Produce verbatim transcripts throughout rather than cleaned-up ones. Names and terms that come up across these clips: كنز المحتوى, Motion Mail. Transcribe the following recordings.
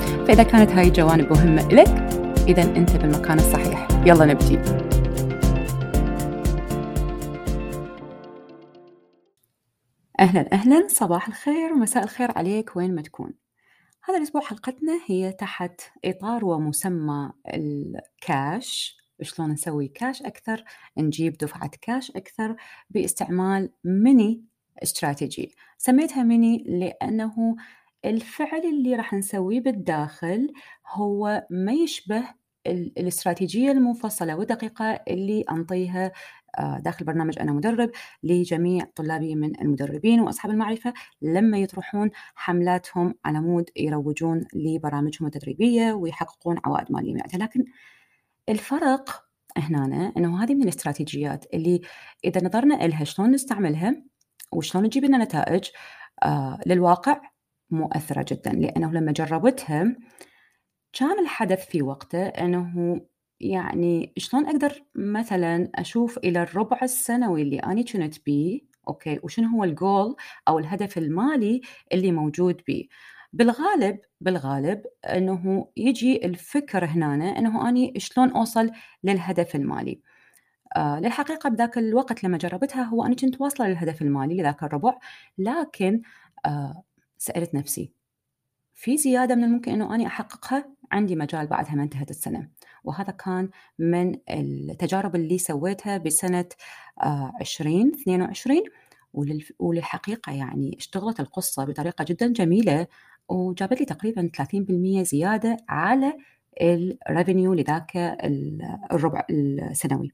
فإذا كانت هاي الجوانب مهمة إلك إذا أنت بالمكان الصحيح. يلا نبتدي. أهلاً أهلاً، صباح الخير ومساء الخير عليك وين ما تكون. هذا الأسبوع حلقتنا هي تحت إطار ومسمى الكاش، شلون نسوي كاش أكثر، نجيب دفعة كاش أكثر باستعمال ميني استراتيجي. سميتها ميني لأنه الفعل اللي راح نسويه بالداخل هو ما يشبه الاستراتيجية المفصلة والدقيقة اللي أنطيها داخل برنامج أنا مدرب لجميع طلابي من المدربين وأصحاب المعرفة لما يطرحون حملاتهم على مود يروجون لبرامجهم التدريبية ويحققون عوائد مالية من عدها. لكن الفرق هنا أنه هذه من الاستراتيجيات اللي إذا نظرنا إلها شلون نستعملها وشلون نجيب لنا نتائج آه للواقع مؤثرة جدا، لأنه لما جربتها كان الحدث في وقته أنه يعني شلون أقدر مثلا أشوف إلى الربع السنوي اللي أنا كنت بيه، أوكي، وشنو هو الجول أو الهدف المالي اللي موجود بيه. بالغالب بالغالب أنه يجي الفكر هنا أنه أنا شلون أوصل للهدف المالي. آه للحقيقة بذاك الوقت لما جربتها هو أنا كنت واصلة للهدف المالي لذاك الربع، لكن آه سألت نفسي في زيادة من الممكن أنه أنا أحققها، عندي مجال بعدها ما انتهت السنة. وهذا كان من التجارب اللي سويتها بسنة آه عشرين اثنين وعشرين، وللحقيقة يعني اشتغلت القصة بطريقة جدا جميلة وجابت لي تقريبا ثلاثين بالمئة زيادة على الريفينيو لذاك الربع السنوي.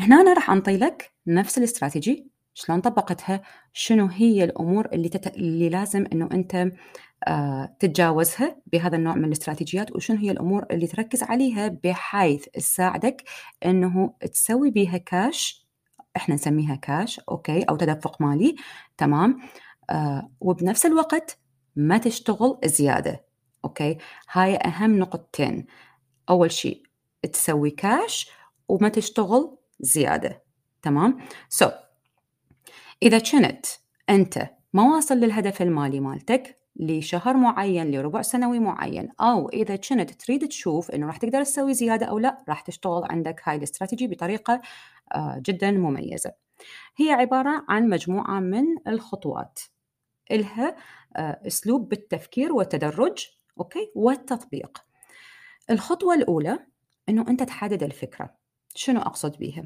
هنا أنا راح أنطي لك نفس الاستراتيجي شلون طبقتها، شنو هي الأمور اللي, تت... اللي لازم أنه أنت آه تتجاوزها بهذا النوع من الاستراتيجيات، وشنو هي الأمور اللي تركز عليها بحيث تساعدك أنه تسوي بيها كاش، إحنا نسميها كاش، أوكي، أو تدفق مالي، تمام، آه وبنفس الوقت ما تشتغل زيادة. أوكي، هاي أهم نقطتين. أول شيء تسوي كاش وما تشتغل زيادة، تمام. سو so, إذا كنت أنت ما واصل للهدف المالي مالتك لشهر معين لربع سنوي معين، أو إذا كنت تريد تشوف إنه راح تقدر تسوي زيادة أو لا، راح تشتغل عندك هاي الاستراتيجي بطريقة جدا مميزة. هي عبارة عن مجموعة من الخطوات إلها أسلوب بالتفكير والتدرج، أوكي، والتطبيق. الخطوة الأولى إنه أنت تحدد الفكرة، شنو أقصد بيها،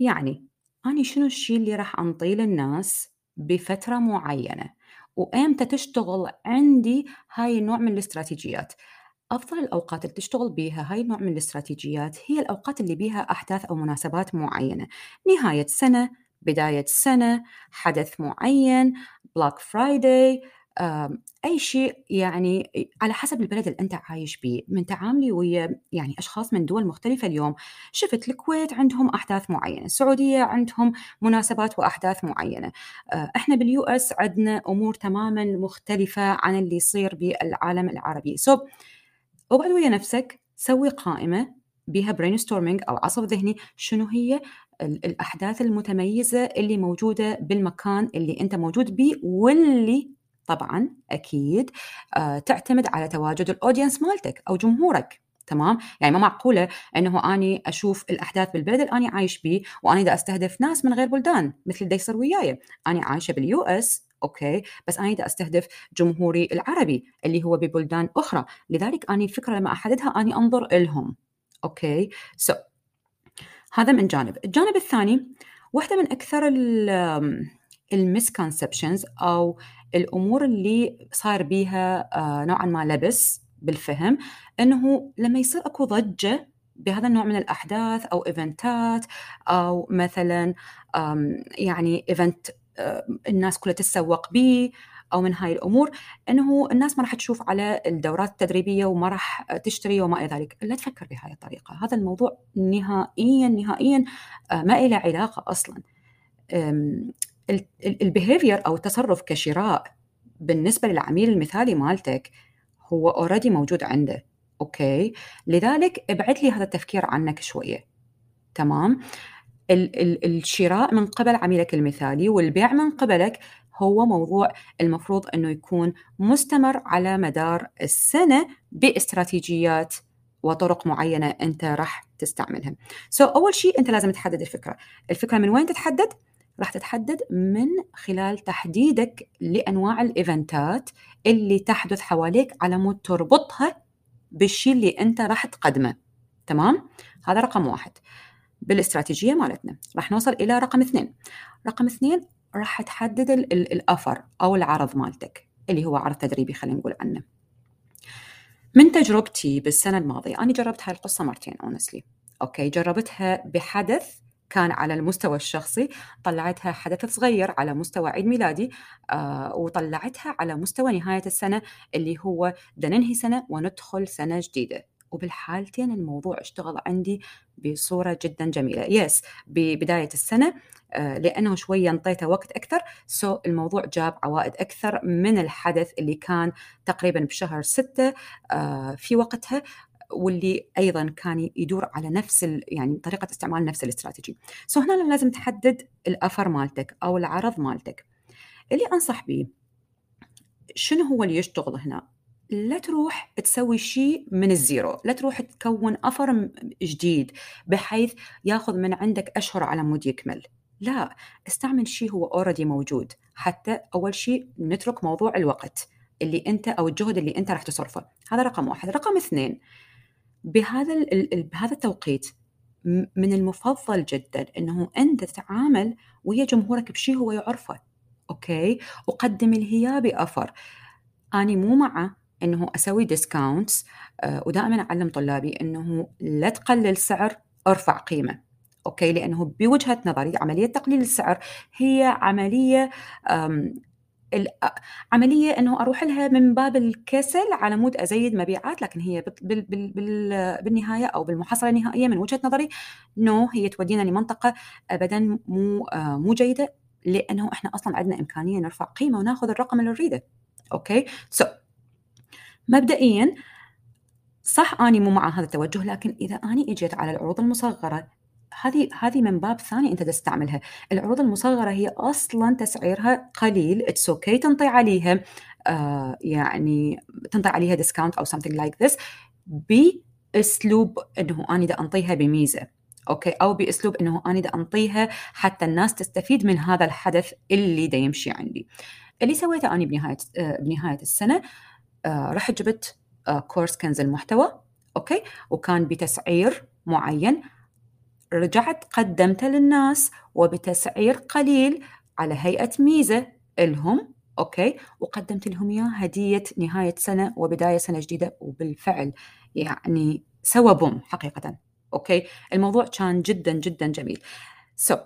يعني أنا شنو الشيء اللي راح أنطيه للناس بفترة معينة، وأمتى تشتغل عندي هاي النوع من الاستراتيجيات. أفضل الأوقات اللي تشتغل بيها هاي النوع من الاستراتيجيات هي الأوقات اللي بيها أحداث أو مناسبات معينة، نهاية سنة، بداية سنة، حدث معين، بلاك فرايداي، أي شيء، يعني على حسب البلد اللي أنت عايش بيه. من تعاملي ويا يعني أشخاص من دول مختلفة اليوم، شفت الكويت عندهم أحداث معينة، السعودية عندهم مناسبات وأحداث معينة، إحنا باليو اس عندنا أمور تماماً مختلفة عن اللي يصير بالعالم العربي. سو وبعد ويا نفسك سوي قائمة بها brainstorming أو عصف ذهني، شنو هي الأحداث المتميزة اللي موجودة بالمكان اللي أنت موجود بيه، واللي طبعاً أكيد آه تعتمد على تواجد الأودينس مالتك أو جمهورك، تمام. يعني ما معقولة أنه أنا أشوف الأحداث بالبلد اللي أنا عايش بيه وأنا دا أستهدف ناس من غير بلدان مثل دا يصير وياي. أنا عايشة باليو اس أوكي، بس أنا دا أستهدف جمهوري العربي اللي هو ببلدان أخرى، لذلك أنا فكرة لما أحددها أنا أنظر إلهم. أوكي، so هذا من جانب. الجانب الثاني، واحدة من أكثر المسكونسبشنز أو الأمور اللي صار بيها نوعا ما لبس بالفهم، أنه لما يصير أكو ضجة بهذا النوع من الأحداث أو إيفنتات، أو مثلا يعني إيفنت الناس كلها تتسوق به أو من هاي الأمور، أنه الناس ما راح تشوف على الدورات التدريبية وما راح تشتري وما إلى ذلك. لا تفكر بهاي الطريقة، هذا الموضوع نهائيا نهائيا ما إلى علاقة أصلا. البيهيفير أو التصرف كشراء بالنسبة للعميل المثالي مالتك هو أوريدي موجود عنده. أوكي، لذلك ابعد لي هذا التفكير عنك شوية. تمام، ال- ال- الشراء من قبل عميلك المثالي والبيع من قبلك هو موضوع المفروض أنه يكون مستمر على مدار السنة باستراتيجيات وطرق معينة أنت راح تستعملها. so أول شيء أنت لازم تحدد الفكرة. الفكرة من وين تتحدد؟ راح تتحدد من خلال تحديدك لأنواع الإيفنتات اللي تحدث حواليك على مود تربطها بالشيء اللي أنت راح تقدمه. تمام؟ هذا رقم واحد بالاستراتيجية مالتنا. راح نوصل إلى رقم اثنين. رقم اثنين راح تحدد ال ال الأفر أو العرض مالتك اللي هو عرض تدريبي، خلينا نقول عنه. من تجربتي بالسنة الماضية، أنا جربت هاي القصة مرتين honestly. أوكي، جربتها بحدث كان على المستوى الشخصي، طلعتها حدث صغير على مستوى عيد ميلادي، آه، وطلعتها على مستوى نهاية السنة اللي هو دننهي سنة وندخل سنة جديدة. وبالحالتين الموضوع اشتغل عندي بصورة جدا جميلة. يس، ببداية السنة آه، لأنه شوية انطيته وقت أكثر، سو الموضوع جاب عوائد أكثر من الحدث اللي كان تقريبا بشهر ستة آه، في وقتها، واللي أيضاً كان يدور على نفس يعني طريقة استعمال نفس الاستراتيجي. سو هنا لازم تحدد الأفر مالتك أو العرض مالتك. اللي أنصح به شنو هو اللي يشتغل هنا؟ لا تروح تسوي شيء من الزيرو، لا تروح تكون أفر جديد بحيث ياخذ من عندك أشهر على مود يكمل. لا، استعمل شيء هو أوريدي موجود، حتى أول شيء نترك موضوع الوقت اللي أنت أو الجهد اللي أنت راح تصرفه. هذا رقم واحد. رقم اثنين، بهذا بهذا التوقيت من المفضل جدا انه انت تتعامل ويا جمهورك بشيء هو يعرفه. اوكي، وقدم الهيابي بأفر. انا مو مع انه اسوي ديسكاونتس، آه، ودائما اعلم طلابي انه لا تقلل سعر، ارفع قيمه. اوكي، لانه بوجهه نظري عمليه تقليل السعر هي عمليه عملية أنه أروح لها من باب الكسل على مود أزيد مبيعات، لكن هي بال بال بال بالنهاية أو بالمحصلة النهائية من وجهة نظري نو، هي تودينا لمنطقة أبدا مو مو جيدة، لأنه إحنا أصلا عندنا إمكانية نرفع قيمة وناخذ الرقم اللي نريده. أوكي، سو so. مبدئيا صح، أنا مو مع هذا التوجه، لكن إذا أنا إجيت على العروض المصغرة، هذه هذه من باب ثاني أنت تستعملها. العروض المصغرة هي أصلاً تسعيرها قليل، it's okay تنطي عليها آه يعني تنطي عليها discount أو something like this بأسلوب إنه أنا دا أنطيها بميزة. أوكي، أو بأسلوب إنه أنا دا أنطيها حتى الناس تستفيد من هذا الحدث اللي دا يمشي عندي. اللي سويته أنا بنهاية آه بنهاية السنة، آه رحت جبت آه كورس كنز المحتوى. أوكي، وكان بتسعير معين، رجعت قدمتها للناس وبتسعير قليل على هيئة ميزة لهم. أوكي، وقدمت لهم يا هدية نهاية سنة وبداية سنة جديدة، وبالفعل يعني سوى بوم حقيقة. أوكي، الموضوع كان جدا جدا جميل. سو so.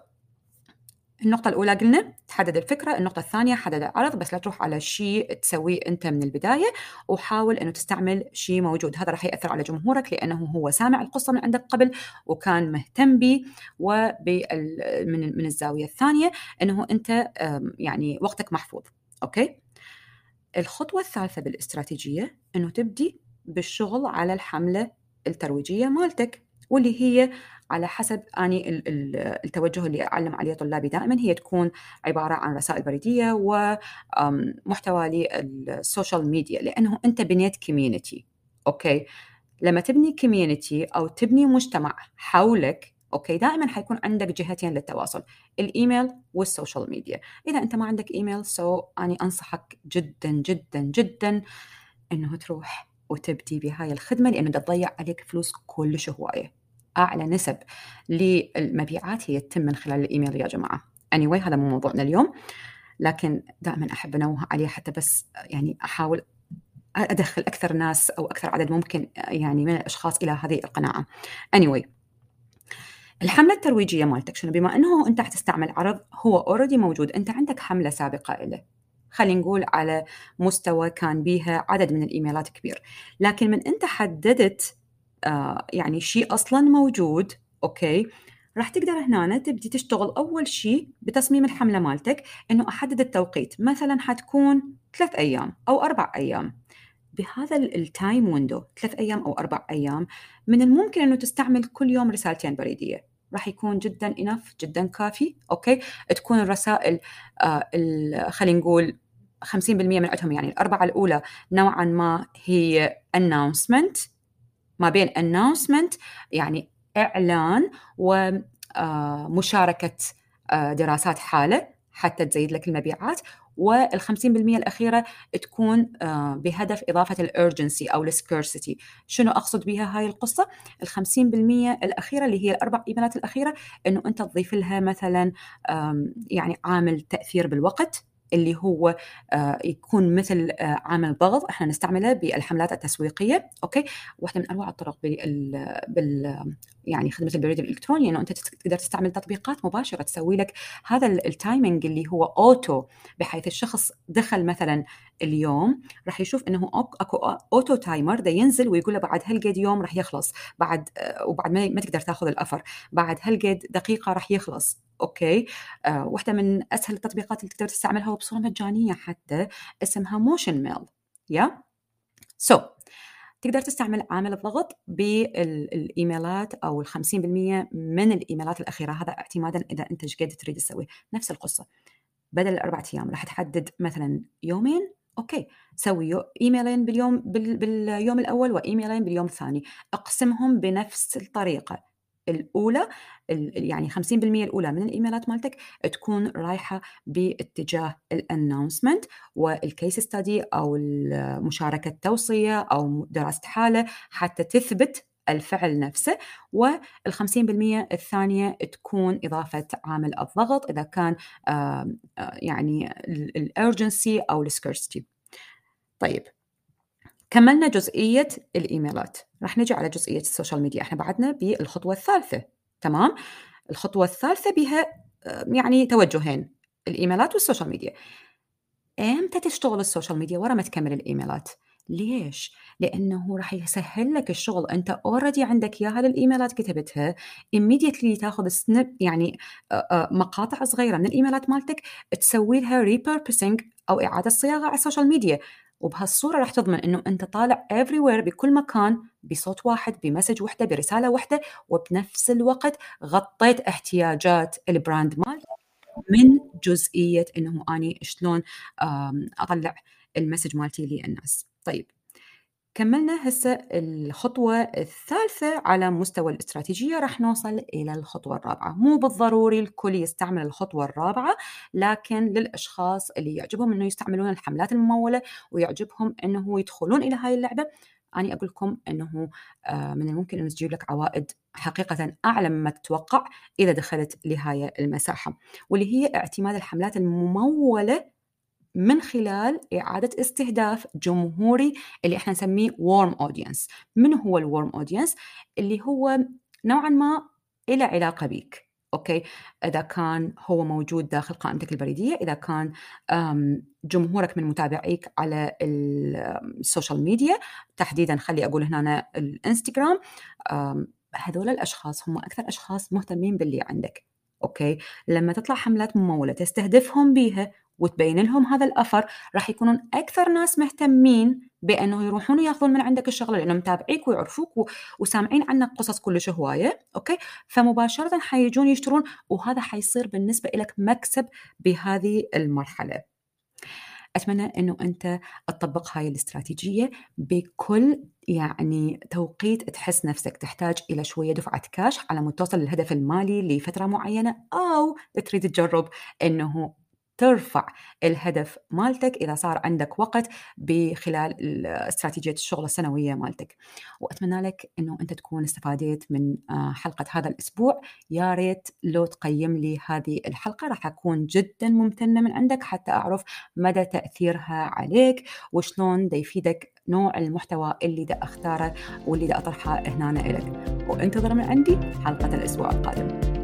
النقطة الأولى قلنا تحدد الفكرة، النقطة الثانية حدد العرض، بس لا تروح على شيء تسويه أنت من البداية، وحاول أنه تستعمل شيء موجود. هذا راح يأثر على جمهورك لأنه هو سامع القصة من عندك قبل وكان مهتم بي، ومن من الزاوية الثانية أنه أنت يعني وقتك محفوظ. أوكي، الخطوة الثالثة بالاستراتيجية أنه تبدي بالشغل على الحملة الترويجية مالتك، واللي هي على حسب أني التوجه اللي أعلم عليه طلابي دائما هي تكون عبارة عن رسائل بريدية ومحتوى للسوشيال ميديا، لأنه أنت بنيت كوميونتي. أوكي، لما تبني كوميونتي أو تبني مجتمع حولك، اوكي، دائما حيكون عندك جهتين للتواصل، الايميل والسوشيال ميديا. اذا انت ما عندك ايميل سو اني انصحك جدا جدا جدا انه تروح وتبدي بهاي الخدمه، لانه تضيع عليك فلوس كل شهوائيه. اعلى نسب للمبيعات هي تتم من خلال الايميل يا جماعه. anyway هذا مو موضوعنا اليوم، لكن دائما احب انوه عليه حتى بس يعني احاول ادخل اكثر ناس او اكثر عدد ممكن يعني من الاشخاص الى هذه القناعه. anyway الحملة الترويجية مالتك شنو؟ بما أنه أنت حتستعمل عرض هو أوريدي موجود، أنت عندك حملة سابقة له، خلينا نقول على مستوى كان بيها عدد من الإيميلات كبير، لكن من أنت حددت آه يعني شيء أصلاً موجود، أوكي، راح تقدر هنا تبدي تشتغل أول شيء بتصميم الحملة مالتك، أنه أحدد التوقيت، مثلاً حتكون ثلاث أيام أو أربع أيام. بهذا التايم ويندو ثلاث أيام أو أربع أيام من الممكن أنه تستعمل كل يوم رسالتين بريدية، راح يكون جدا إنف جدا كافي. أوكي، تكون الرسائل آه خلينا نقول خمسين بالمئة من عندهم، يعني الأربعة الأولى نوعا ما هي announcement، ما بين announcement يعني إعلان ومشاركة آه دراسات حالة حتى تزيد لك المبيعات، والخمسين بالمئة الأخيرة تكون آه بهدف إضافة الأرجنسي أو السكيرسيتي. شنو أقصد بها هاي القصة؟ الخمسين بالمئة الأخيرة اللي هي الأربع إيميلات الأخيرة أنه أنت تضيف لها مثلا يعني عامل تأثير بالوقت اللي هو آه يكون مثل آه عامل ضغط احنا نستعمله بالحملات التسويقيه. اوكي، واحده من انواع الطرق بال, بال... يعني خدمه البريد الالكتروني انه يعني انت تقدر تستعمل تطبيقات مباشره تسوي لك هذا التايمينج اللي هو اوتو، بحيث الشخص دخل مثلا اليوم راح يشوف انه اكو اوتو تايمر ده ينزل ويقول له بعد هالقد يوم راح يخلص، بعد آه وبعد ما تقدر تاخذ الافر، بعد هالقد دقيقه راح يخلص. اوكي، آه، واحدة من اسهل التطبيقات اللي تقدر تستعملها وبصورة مجانية حتى اسمها Motion Mail. يا سو تقدر تستعمل عامل الضغط بالايميلات او الخمسين بالمئة من الايميلات الاخيرة، هذا اعتمادا اذا انت ايش قد تريد تسوي. نفس القصة، بدل الاربع ايام راح تحدد مثلا يومين، اوكي، سوي ايميلين باليوم بال... باليوم الاول وايميلين باليوم الثاني، اقسمهم بنفس الطريقة. الأولى يعني خمسين بالمئة الأولى من الإيميلات مالتك تكون رايحة باتجاه الأنونسمنت والكيس ستادي أو مشاركة توصية أو دراسة حالة حتى تثبت الفعل نفسه، والخمسين بالمئة الثانية تكون إضافة عامل الضغط إذا كان يعني الأرجنسي أو السكيرستي. طيب، كملنا جزئية الإيميلات، رح نجي على جزئية السوشيال ميديا. احنا بعدنا بالخطوة الثالثة، تمام؟ الخطوة الثالثة بها يعني توجهين، الإيميلات والسوشيال ميديا. امتى تشتغل السوشيال ميديا؟ ورا ما تكمل الإيميلات. ليش؟ لأنه رح يسهل لك الشغل، أنت أوردي عندك ياها للإيميلات كتبتها، immediately تاخذ سنب يعني مقاطع صغيرة من الإيميلات مالتك تسوي لها repurposing أو إعادة صياغة على السوشيال ميديا، وبهالصورة راح تضمن أنه أنت طالع everywhere بكل مكان بصوت واحد، بمسج واحدة، برسالة واحدة، وبنفس الوقت غطيت احتياجات البراند مالك من جزئية أنه أني شلون أطلع المسج مالتي للناس. طيب، كملنا هسه الخطوة الثالثة على مستوى الاستراتيجية، راح نوصل إلى الخطوة الرابعة. مو بالضروري الكل يستعمل الخطوة الرابعة، لكن للأشخاص اللي يعجبهم أنه يستعملون الحملات الممولة ويعجبهم أنه يدخلون إلى هاي اللعبة، أنا أقول لكم أنه من الممكن أن تجيب لك عوائد حقيقة أعلى مما تتوقع إذا دخلت لهاي المساحة، واللي هي اعتماد الحملات الممولة من خلال إعادة استهداف جمهوري اللي احنا نسميه warm audience. من هو الwarm audience؟ اللي هو نوعا ما إلى علاقة بيك، أوكي، إذا كان هو موجود داخل قائمتك البريدية، إذا كان جمهورك من متابعيك على السوشيال ميديا، تحديدا خلي أقول هنا الانستغرام، هذول الأشخاص هم أكثر أشخاص مهتمين باللي عندك. أوكي، لما تطلع حملات ممولة تستهدفهم بيها وتبين لهم هذا الأثر، راح يكونون أكثر ناس مهتمين بأنه يروحون ويأخذون من عندك الشغلة، لأنهم متابعيك ويعرفوك و... وسامعين عنك قصص كل شهواية. أوكي، فمباشرة حيجون يشترون، وهذا حيصير بالنسبة لك مكسب بهذه المرحلة. أتمنى أنه أنت تطبق هاي الاستراتيجية بكل يعني توقيت تحس نفسك تحتاج إلى شوية دفعة كاش على مود توصل للهدف المالي لفترة معينة، أو تريد تجرب أنه ترفع الهدف مالتك إذا صار عندك وقت بخلال استراتيجية الشغل السنوية مالتك. وأتمنى لك أنه أنت تكون استفادت من حلقة هذا الأسبوع. يا ريت لو تقيم لي هذه الحلقة، راح أكون جدا ممتنة من عندك حتى أعرف مدى تأثيرها عليك وشلون دا يفيدك نوع المحتوى اللي دا أختاره واللي دا أطرحه هنا لك. وانتظر من عندي حلقة الأسبوع القادم.